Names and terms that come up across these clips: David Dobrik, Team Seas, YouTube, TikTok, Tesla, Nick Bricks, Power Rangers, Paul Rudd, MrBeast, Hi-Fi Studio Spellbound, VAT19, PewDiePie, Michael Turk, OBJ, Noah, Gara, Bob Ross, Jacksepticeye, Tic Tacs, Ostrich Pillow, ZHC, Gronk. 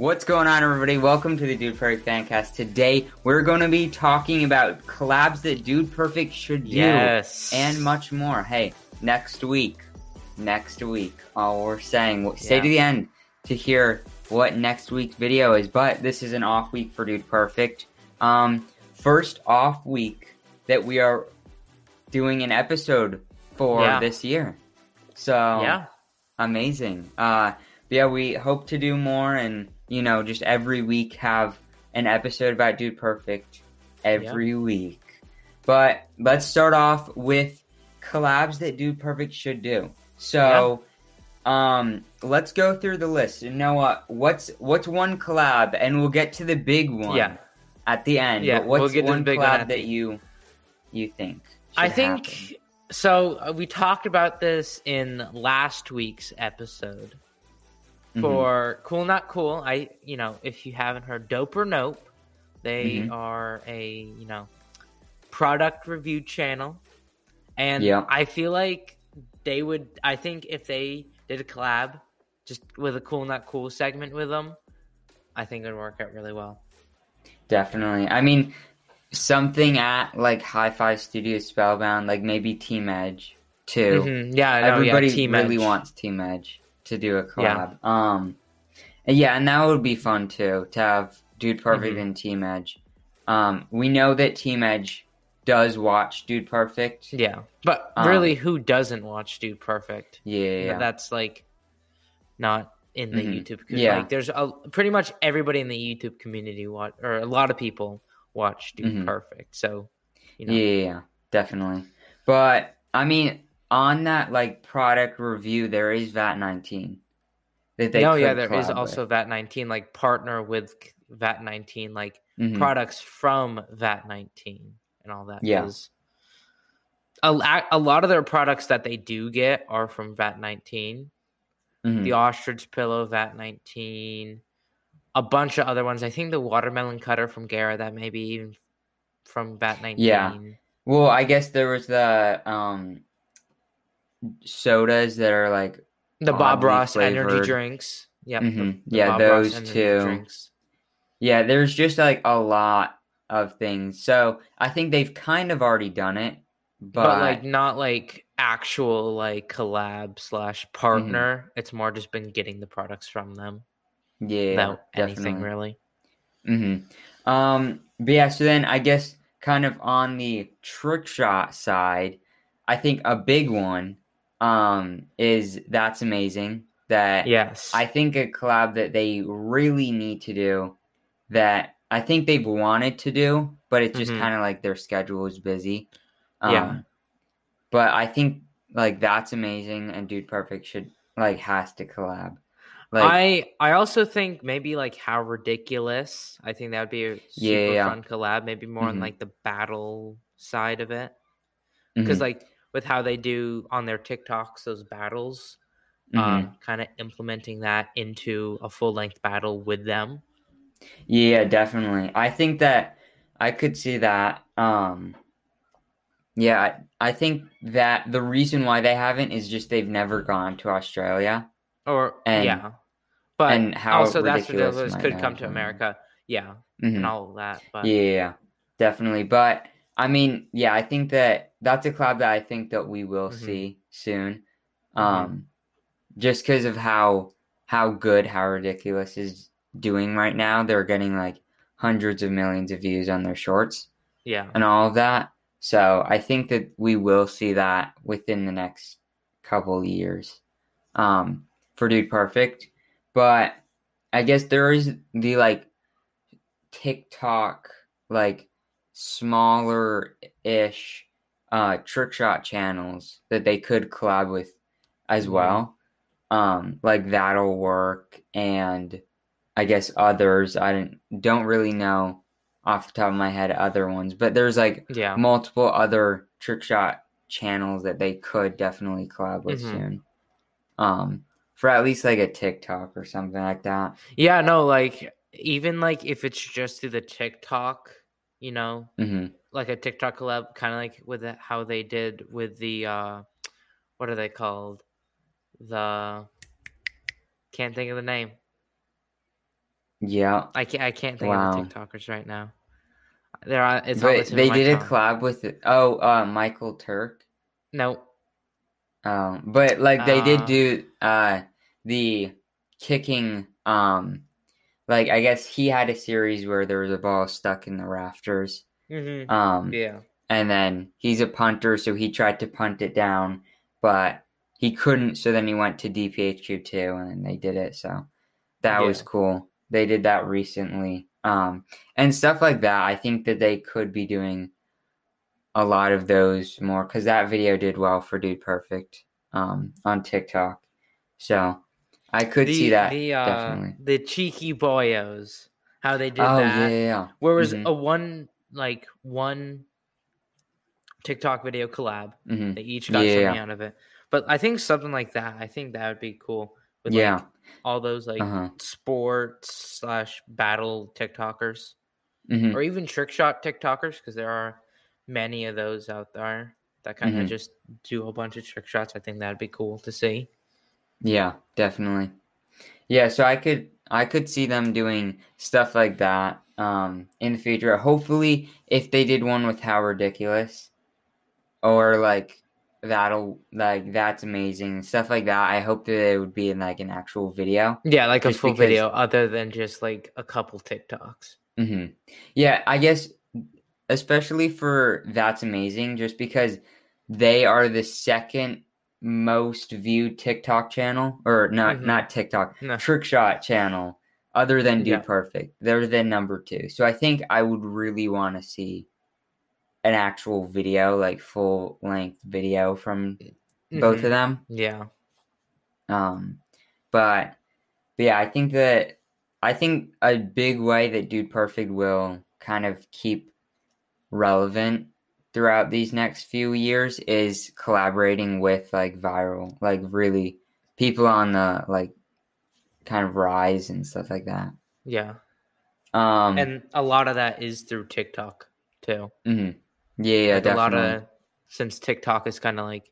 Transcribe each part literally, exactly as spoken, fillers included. What's going on, everybody? Welcome to the Dude Perfect Fancast. Today, we're going to be talking about collabs that Dude Perfect should do. Yes. And much more. Hey, next week. Next week. All we're saying. Stay yeah. to the end to hear what next week's video is. But this is an off week for Dude Perfect. Um, first off week that we are doing an episode for yeah. this year. So, yeah. amazing. Uh, yeah, we hope to do more and... You know, just every week have an episode about Dude Perfect every yeah. week. But let's start off with collabs that Dude Perfect should do. So yeah. um, let's go through the list. And Noah, what's what's one collab? And we'll get to the big one yeah. at the end. Yeah, but what's we'll get one big collab one that you you think should I think, happen? So we talked about this in last week's episode. For mm-hmm. Cool Not Cool, I you know, if you haven't heard Dope or Nope, they mm-hmm. are a, you know, product review channel. And yeah. I feel like they would, I think if they did a collab just with a Cool Not Cool segment with them, I think it would work out really well. Definitely. I mean, something at like Hi-Fi Studio Spellbound, like maybe Team Edge too. Mm-hmm. Yeah, no, everybody yeah, Team really Edge. wants Team Edge to do a collab. Yeah. Um, yeah, and that would be fun too, to have Dude Perfect mm-hmm. and Team Edge. Um, we know that Team Edge does watch Dude Perfect. Yeah, but um, really, who doesn't watch Dude Perfect? Yeah, yeah. That's like not in the mm-hmm. YouTube community. Yeah. Like, there's a, pretty much everybody in the YouTube community, watch, or a lot of people watch Dude mm-hmm. Perfect. So, you know. Yeah, yeah, definitely. But, I mean... On that, like, product review, there is V A T nineteen. That they no, yeah, there is also with. V A T nineteen, like, partner with V A T nineteen, like, mm-hmm. products from V A T nineteen and all that. Yeah. A, a lot of their products that they do get are from V A T nineteen. Mm-hmm. The Ostrich Pillow, V A T nineteen. A bunch of other ones. I think the Watermelon Cutter from Gara, that may be even from V A T nineteen. Yeah. Well, I guess there was the... um. sodas that are like the Bob Ross flavored. energy drinks. Yep. Mm-hmm. The, the yeah. Bob those two. Yeah. There's just like a lot of things. So I think they've kind of already done it, but, but like not like actual like collab slash partner. Mm-hmm. It's more just been getting the products from them. Yeah. Without definitely. anything really. Mm-hmm. Um, but yeah. So then I guess kind of on the trick shot side, I think a big one Um, is That's Amazing. That yes. I think a collab that they really need to do, that I think they've wanted to do, but it's just mm-hmm. kind of like their schedule is busy. Um, yeah. But I think like That's Amazing and Dude Perfect should like has to collab. Like, I I also think maybe like How Ridiculous. I think that would be a super yeah, yeah. fun collab. Maybe more mm-hmm. on like the battle side of it, because mm-hmm. like. with how they do on their TikToks, those battles, mm-hmm. um, kind of implementing that into a full-length battle with them. Yeah, definitely. I think that I could see that. Um, yeah, I think that the reason why they haven't is just they've never gone to Australia. Or, and, yeah. But and how also That's Ridiculous could come to America. Yeah, mm-hmm. and all of that. But. Yeah, definitely. But... I mean, yeah, I think that that's a collab that I think that we will mm-hmm. see soon. Um, mm-hmm. Just because of how how good How Ridiculous is doing right now. They're getting like hundreds of millions of views on their shorts. Yeah. And all of that. So I think that we will see that within the next couple years um, for Dude Perfect. But I guess there is the like TikTok, like, smaller-ish uh, trick shot channels that they could collab with as well. Um, like That'll Work and I guess others. I don't, don't really know off the top of my head other ones, but there's like yeah. multiple other trick shot channels that they could definitely collab with mm-hmm. soon. Um, for at least like a TikTok or something like that. Yeah, no, like even like if it's just through the TikTok... You know, mm-hmm. like a TikTok collab, kind of like with the, how they did with the, uh, what are they called? The, can't think of the name. Yeah, I can't. I can't think wow. of the TikTokers right now. They're on. It's but on they did a collab with oh uh, Michael Turk. No. Um, but like they uh, did do uh the kicking um, like I guess he had a series where there was a ball stuck in the rafters. Mm-hmm. Um, yeah. And then he's a punter, so he tried to punt it down, but he couldn't. So then he went to D P H Q two, and then they did it. So that yeah. was cool. They did that recently. Um, and stuff like that. I think that they could be doing a lot of those more because that video did well for Dude Perfect um, on TikTok. So I could the, see that the, uh, definitely. The cheeky boyos, how they did oh, that. Oh, yeah, yeah. Where was mm-hmm. a one, like one... TikTok video collab. Mm-hmm. They each got yeah, something yeah. out of it. But I think something like that, I think that would be cool. With yeah. like all those like uh-huh. sports slash battle TikTokers. Mm-hmm. Or even trick shot TikTokers, because there are many of those out there that kind of mm-hmm. just do a bunch of trick shots. I think that'd be cool to see. Yeah, definitely. Yeah, so I could I could see them doing stuff like that um, in the future. Hopefully, if they did one with How Ridiculous. Or, like, that'll, like, that's amazing. Stuff like that. I hope that it would be in, like, an actual video. Yeah, like a full because... video other than just, like, a couple TikToks. Mm-hmm. Yeah, I guess, especially for That's Amazing, just because they are the second most viewed TikTok channel. Or, not, mm-hmm. not TikTok. No. Trickshot channel. Other than Dude yeah. Perfect. They're the number two. So, I think I would really want to see an actual video, like full length video from mm-hmm. both of them. Yeah. Um, but, but yeah, I think that, I think a big way that Dude Perfect will kind of keep relevant throughout these next few years is collaborating with like viral, like really people on the like kind of rise and stuff like that. Yeah. Um, and a lot of that is through TikTok too. Mm-hmm. Yeah, yeah, like definitely. A lot of, since TikTok is kind of like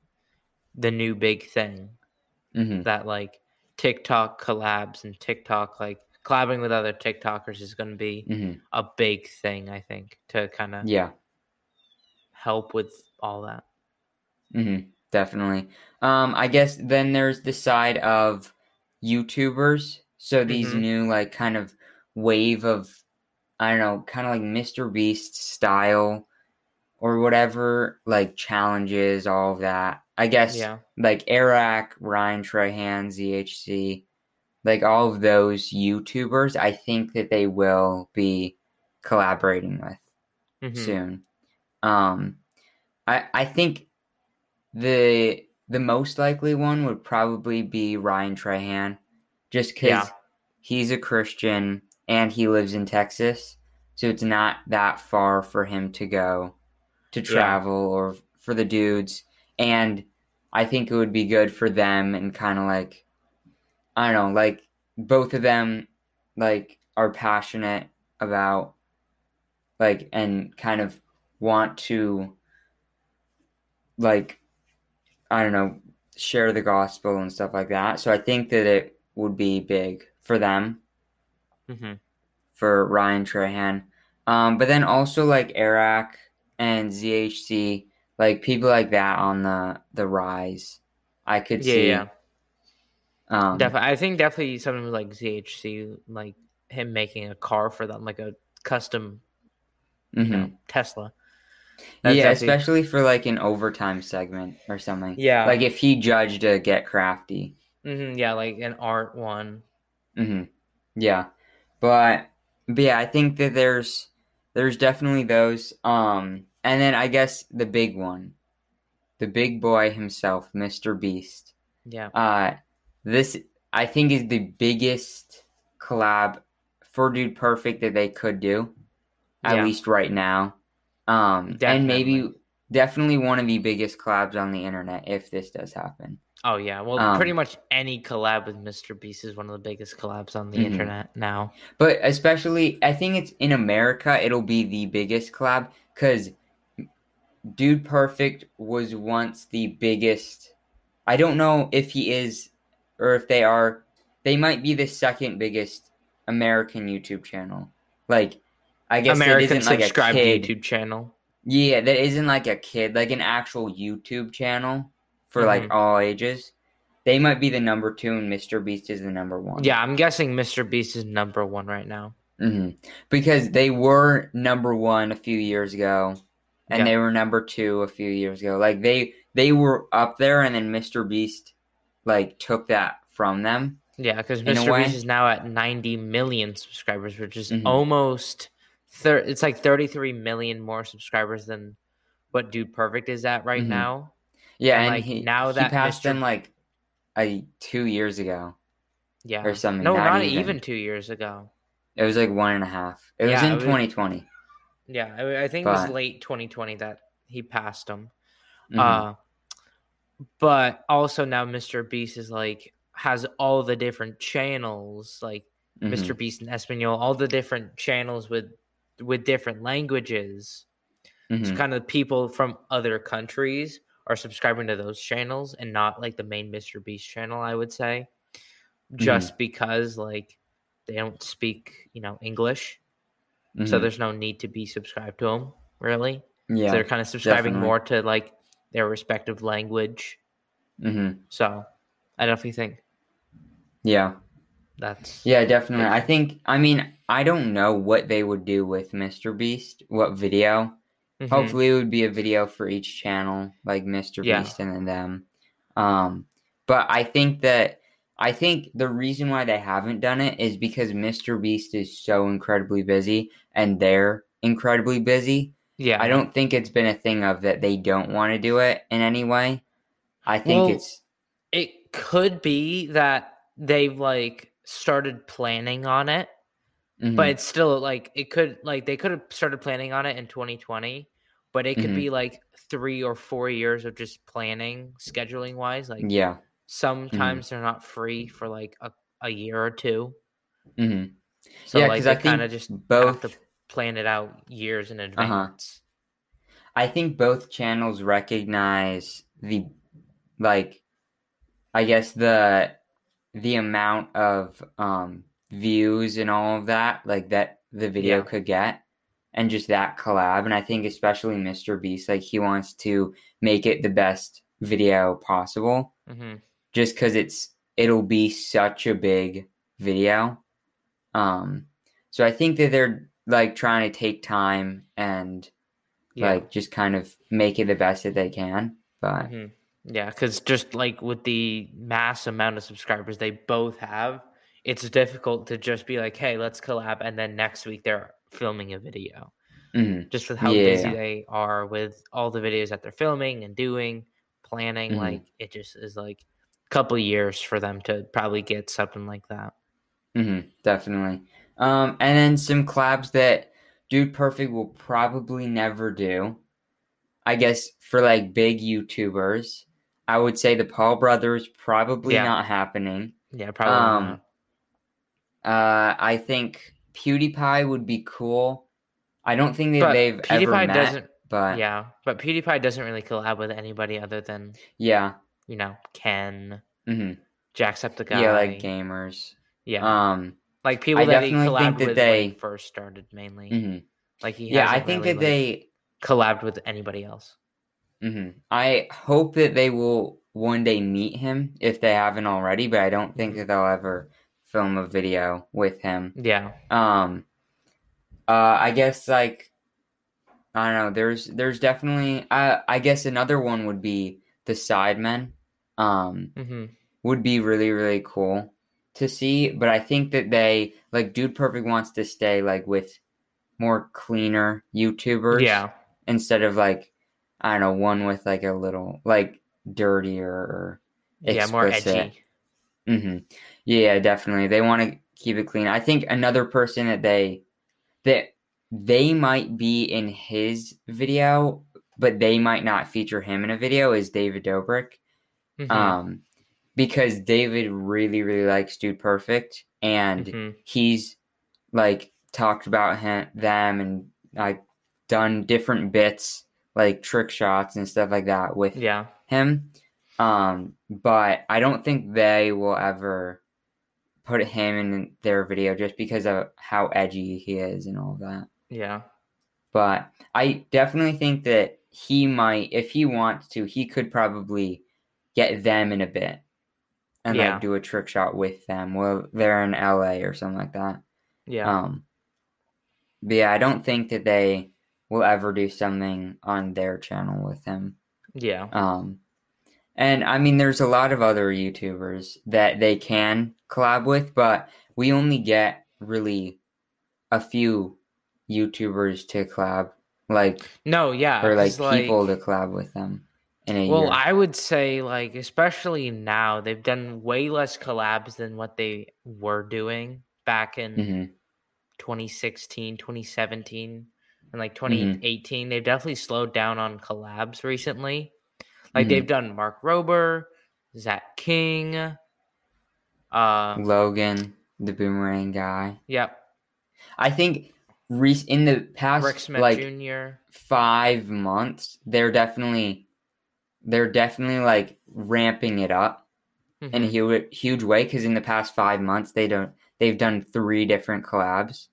the new big thing, mm-hmm. that like TikTok collabs and TikTok like collabing with other TikTokers is going to be mm-hmm. a big thing, I think, to kind of yeah help with all that. Mm-hmm. Definitely. Um, I guess then there's the side of YouTubers. So these mm-hmm. new like kind of wave of, I don't know, kind of like MrBeast style or whatever, like challenges, all of that. I guess yeah. like Eric, Ryan Trahan, Z H C, like all of those YouTubers, I think that they will be collaborating with mm-hmm. soon. Um, I I think the the most likely one would probably be Ryan Trahan, just because yeah. he's a Christian and he lives in Texas, so it's not that far for him to go to travel yeah. or for the dudes. And I think it would be good for them and kind of like, I don't know, like both of them like are passionate about like and kind of want to like, I don't know, share the gospel and stuff like that. So I think that it would be big for them. Mm-hmm. For Ryan Trahan. Um, but then also like Eric and Z H C, like people like that on the, the rise. I could yeah, see. Yeah. Um, definitely. I think definitely something with like Z H C, like him making a car for them, like a custom mm-hmm. you know, Tesla. That's yeah, definitely... especially for like an overtime segment or something. Yeah. Like if he judged a Get Crafty. Mm-hmm, yeah, like an art one. Mm-hmm. Yeah. But, but yeah, I think that there's there's definitely those. Um, and then I guess the big one, the big boy himself, MrBeast. Yeah. Uh, this I think is the biggest collab for Dude Perfect that they could do, at yeah. least right now. Um, and maybe definitely one of the biggest collabs on the internet if this does happen. Oh, yeah. Well, um, pretty much any collab with MrBeast is one of the biggest collabs on the mm-hmm. internet now. But especially, I think it's in America, it'll be the biggest collab because Dude Perfect was once the biggest. I don't know if he is or if they are. They might be the second biggest American YouTube channel. Like, I guess American that isn't subscribed like a kid. YouTube channel. Yeah, that isn't like a kid, like an actual YouTube channel for mm-hmm. like all ages. They might be the number two, and MrBeast is the number one. Yeah, I'm guessing MrBeast is number one right now. Mm-hmm. Because they were number one a few years ago, and yeah. they were number two a few years ago. Like, they they were up there, and then MrBeast, like, took that from them. Yeah, because MrBeast is now at ninety million subscribers, which is mm-hmm. almost thir- – it's like thirty-three million more subscribers than what Dude Perfect is at right mm-hmm. now. Yeah, and, and like, he, now that he passed them, like, a, two years ago. Yeah. Or something. No, not, not even. even two years ago. It was like one and a half. It yeah, was in it was, twenty twenty. Yeah, I, I think but. it was late twenty twenty that he passed him. Mm-hmm. Uh, but also now MrBeast is like has all the different channels, like mm-hmm. MrBeast in Espanol, all the different channels with with different languages. Mm-hmm. So kind of people from other countries are subscribing to those channels and not like the main MrBeast channel, I would say, just mm-hmm. because like. They don't speak, you know, English, mm-hmm. so there's no need to be subscribed to them, really. Yeah, so they're kind of subscribing definitely. more to, like, their respective language. Mm-hmm. So I definitely think. Yeah. That's. Yeah, definitely. I think, I mean, I don't know what they would do with MrBeast, what video. Mm-hmm. Hopefully it would be a video for each channel, like MrBeast yeah. and then them. Um, but I think that. I think the reason why they haven't done it is because MrBeast is so incredibly busy and they're incredibly busy. Yeah. I don't think it's been a thing of that they don't want to do it in any way. I think well, it's... It could be that they've, like, started planning on it, mm-hmm. but it's still, like, it could, like, they could have started planning on it in twenty twenty, but it could mm-hmm. be, like, three or four years of just planning, scheduling-wise, like... Yeah. Sometimes mm-hmm. they're not free for like a, a year or two. Mm-hmm. So yeah, like they kind of just both have to plan it out years in advance. Uh-huh. I think both channels recognize the like, I guess the the amount of um, views and all of that, like that the video yeah. could get, and just that collab. And I think especially MrBeast, like he wants to make it the best video possible. Mm-hmm. Just because it's it'll be such a big video, um. So I think that they're like trying to take time and yeah. like just kind of make it the best that they can. But mm-hmm. yeah, because just like with the mass amount of subscribers they both have, it's difficult to just be like, "Hey, let's collab," and then next week they're filming a video. Mm-hmm. Just with how yeah. busy they are with all the videos that they're filming and doing. Planning mm-hmm. like it just is like a couple years for them to probably get something like that. Mm-hmm, definitely. Um, and then some collabs that Dude Perfect will probably never do. I guess for like big YouTubers, I would say the Paul brothers probably yeah. not happening. Yeah, probably. Um, not. Uh, I think PewDiePie would be cool. I don't think that but they've PewDiePie ever met. Doesn't- But yeah, but PewDiePie doesn't really collab with anybody other than yeah, you know, Ken, mm-hmm. Jacksepticeye, yeah, like gamers, yeah, um, like people I that he collabed with they... when he first started mainly. Mm-hmm. Like he, yeah, I think really, that they like, collabed with anybody else. Mm-hmm. I hope that they will one day meet him if they haven't already, but I don't think that they'll ever film a video with him. Yeah. Um. Uh. I guess like. I don't know. There's there's definitely I I guess another one would be the Sidemen. Um mm-hmm. would be really, really cool to see. But I think that they like Dude Perfect wants to stay like with more cleaner YouTubers. Yeah. Instead of like I don't know, one with like a little like dirtier or explicit. Yeah, more edgy. Mm-hmm. Yeah, definitely. They want to keep it clean. I think another person that they that they might be in his video, but they might not feature him in a video is David Dobrik. Mm-hmm. Um, because David really, really likes Dude Perfect and mm-hmm. he's like talked about him, them and like done different bits, like trick shots and stuff like that with yeah. him. Um, but I don't think they will ever put him in their video just because of how edgy he is and all that. Yeah. But I definitely think that he might, if he wants to, he could probably get them in a bit and yeah. like do a trick shot with them while they're in L A or something like that. Yeah. Um, but yeah, I don't think that they will ever do something on their channel with him. Yeah. Um, and I mean, there's a lot of other YouTubers that they can collab with, but we only get really a few YouTubers to collab, like no, yeah, or like people like, to collab with them. In a well, year. I would say like especially now they've done way less collabs than what they were doing back in mm-hmm. twenty sixteen, twenty seventeen, and like twenty eighteen. Mm-hmm. They've definitely slowed down on collabs recently. Like mm-hmm. they've done Mark Rober, Zach King, uh, Logan, the Boomerang guy. Yep, I think. In the past, Rick Smith like Junior five months, they're definitely, they're definitely like ramping it up mm-hmm. in a huge, huge way. Because in the past five months, they don't, they've done three different collabs.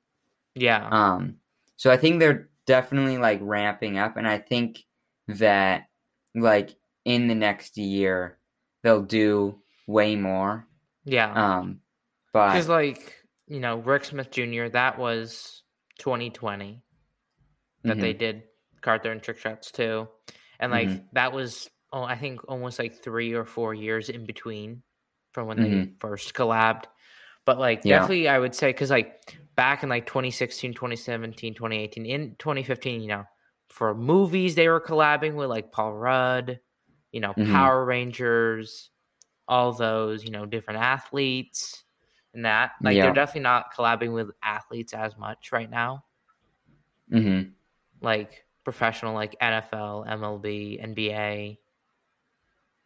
Yeah. Um. So I think they're definitely like ramping up, and I think that like in the next year they'll do way more. Yeah. Um. But because like you know Rick Smith Junior, that was twenty twenty that mm-hmm. they did Carter and trick shots too, and like mm-hmm. that was oh I think almost like three or four years in between from when mm-hmm. they first collabed, but like yeah. definitely I would say because like back in like twenty sixteen, twenty seventeen, twenty eighteen, in twenty fifteen, you know, for movies they were collabing with like Paul Rudd, you know, mm-hmm. Power Rangers, all those, you know, different athletes. And that like yeah. they're definitely not collabing with athletes as much right now, mm-hmm. like professional, like N F L, M L B, N B A.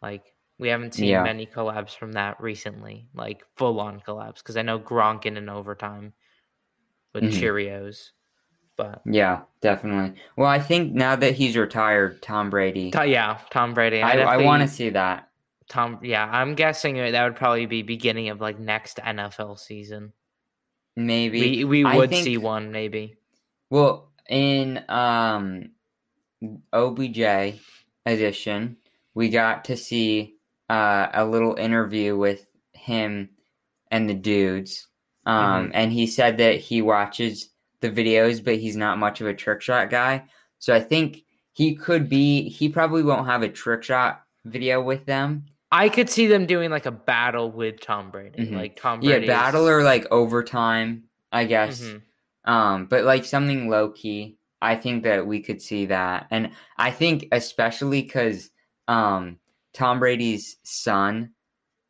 Like we haven't seen yeah. many collabs from that recently, like full on collabs. Because I know Gronk in an overtime with mm-hmm. Cheerios, but yeah, definitely. Well, I think now that he's retired, Tom Brady. To- yeah, Tom Brady. I, I, I want to see that. Tom, yeah, I'm guessing that would probably be beginning of like next N F L season. Maybe we, we would think, see one. Maybe. Well, in um, O B J edition, we got to see uh, a little interview with him and the dudes, um, mm-hmm. and he said that he watches the videos, but he's not much of a trick shot guy. So I think he could be. He probably won't have a trick shot video with them. I could see them doing like a battle with Tom Brady, mm-hmm. like Tom Brady. Yeah, battle or like overtime, I guess. Mm-hmm. Um, but like something low key. I think that we could see that, and I think especially because um, Tom Brady's son,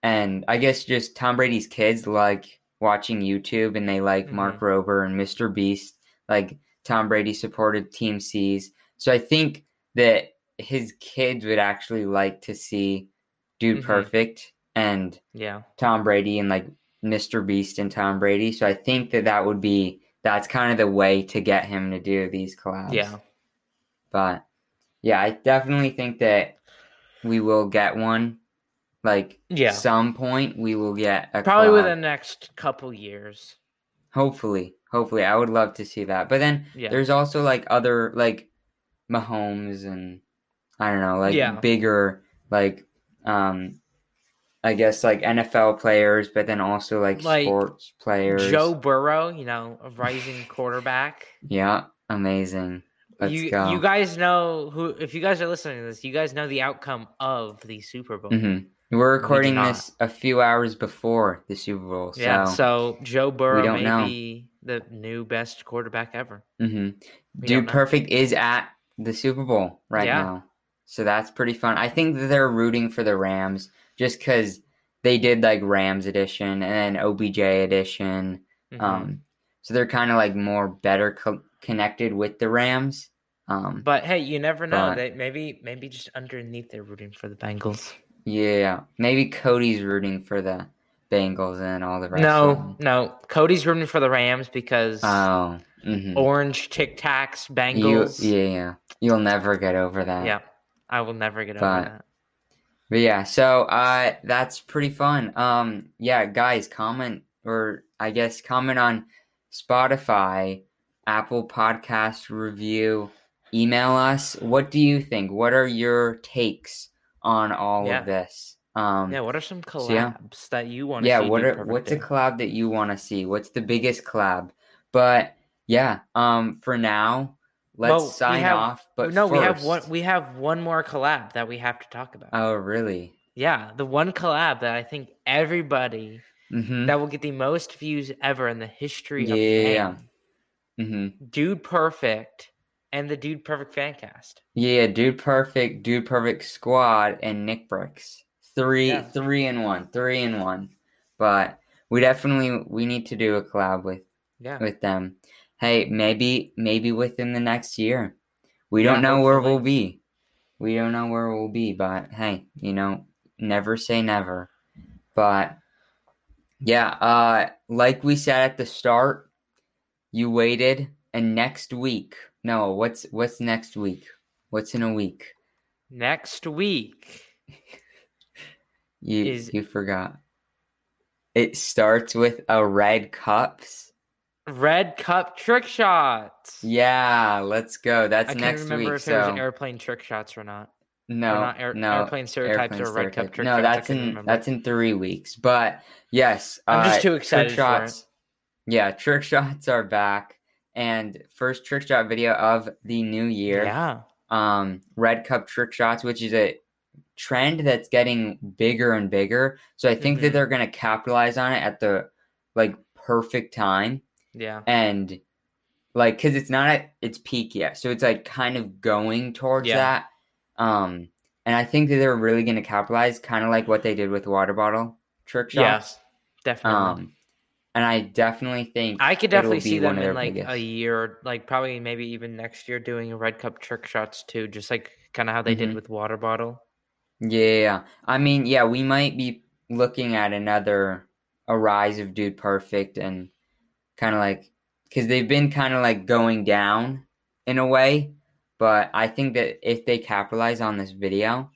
and I guess just Tom Brady's kids like watching YouTube, and they like mm-hmm. Mark Rober and MrBeast. Like Tom Brady supported Team Seas, so I think that his kids would actually like to see Dude mm-hmm. Perfect and yeah. Tom Brady and like Mister Beast and Tom Brady. So I think that that would be, that's kind of the way to get him to do these collabs. Yeah. But yeah, I definitely think that we will get one. Like yeah. some point we will get a Probably collab. Within the next couple years. Hopefully. Hopefully. I would love to see that. But then yeah. there's also like other, like Mahomes and I don't know, like yeah. bigger, like, um, I guess like N F L players, but then also like, like sports players. Joe Burrow, you know, a rising quarterback. Yeah, amazing. Let's you, go. You guys know who, if you guys are listening to this, you guys know the outcome of the Super Bowl. Mm-hmm. We're recording we this a few hours before the Super Bowl. So yeah, so Joe Burrow may know. Be the new best quarterback ever. Mm-hmm. Dude Perfect is at the Super Bowl right yeah. now. So that's pretty fun. I think that they're rooting for the Rams just because they did like Rams edition and then O B J edition. Mm-hmm. Um, so they're kind of like more better co- connected with the Rams. Um, but hey, you never know. But, they maybe maybe just underneath they're rooting for the Bengals. Yeah, maybe Cody's rooting for the Bengals and all the rest. No, of them. no, Cody's rooting for the Rams because oh, mm-hmm. orange Tic Tacs, Bengals. You, yeah, yeah, you'll never get over that. Yeah. I will never get over but, that. But yeah, so uh, that's pretty fun. Um, yeah, guys, comment or I guess comment on Spotify, Apple Podcast review, email us. What do you think? What are your takes on all yeah. of this? Um, yeah, what are some collabs so yeah. that you want to yeah, see? Yeah, what are, what's day? a collab that you want to see? What's the biggest collab? But yeah, um, for now, let's well, sign have, off. But no, first, we have one. We have one more collab that we have to talk about. Oh, really? Yeah, the one collab that I think everybody mm-hmm. that will get the most views ever in the history yeah. of fame. Mm-hmm. Dude Perfect and the Dude Perfect Fancast. Yeah, Dude Perfect, Dude Perfect Squad, and Nick Bricks. Three, yeah. three and one, three and one. But we definitely we need to do a collab with, yeah. with them. Hey, maybe maybe within the next year, we yeah, don't know hopefully. where we'll be. We don't know where we'll be, but hey, you know, never say never. But yeah, uh, like we said at the start, you waited, and next week. No, what's what's next week? What's in a week? Next week. You is, you forgot. It starts with a red cups. Red cup trick shots. Yeah, let's go. That's I next week. I can't remember week, if so. it was airplane trick shots or not. No, or not air, no. Airplane stereotypes airplane or red cup trick no, shots. No, that's in remember. that's in three weeks. But yes, I'm uh, just too excited. Trick shots. For it. Yeah, trick shots are back, and first trick shot video of the new year. Yeah. Um, red cup trick shots, which is a trend that's getting bigger and bigger, so I think mm-hmm. that they're going to capitalize on it at the like perfect time, yeah and like because it's not at its peak yet, so it's like kind of going towards yeah. that, um and I think that they're really going to capitalize, kind of like what they did with water bottle trick shots. Yes, definitely. um and I definitely think I could definitely see them in like biggest. a year, like probably maybe even next year, doing red cup trick shots too, just like kind of how they mm-hmm. did with water bottle. Yeah, I mean, yeah, we might be looking at another a rise of Dude Perfect, and kind of like because they've been kind of like going down in a way, but I think that if they capitalize on this video,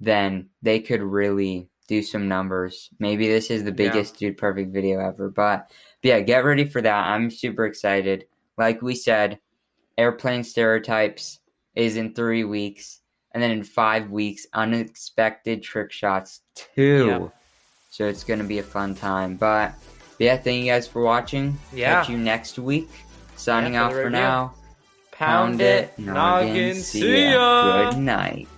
then they could really do some numbers. Maybe this is the biggest yeah. Dude Perfect video ever, but, but yeah, get ready for that. I'm super excited. Like we said, airplane stereotypes is in three weeks. And then in five weeks, unexpected trick shots too. Yep. So it's going to be a fun time. But yeah, thank you guys for watching. Yeah. Catch you next week. Signing yeah, for off for now. Pound, Pound it. Noggin. See ya. Good night.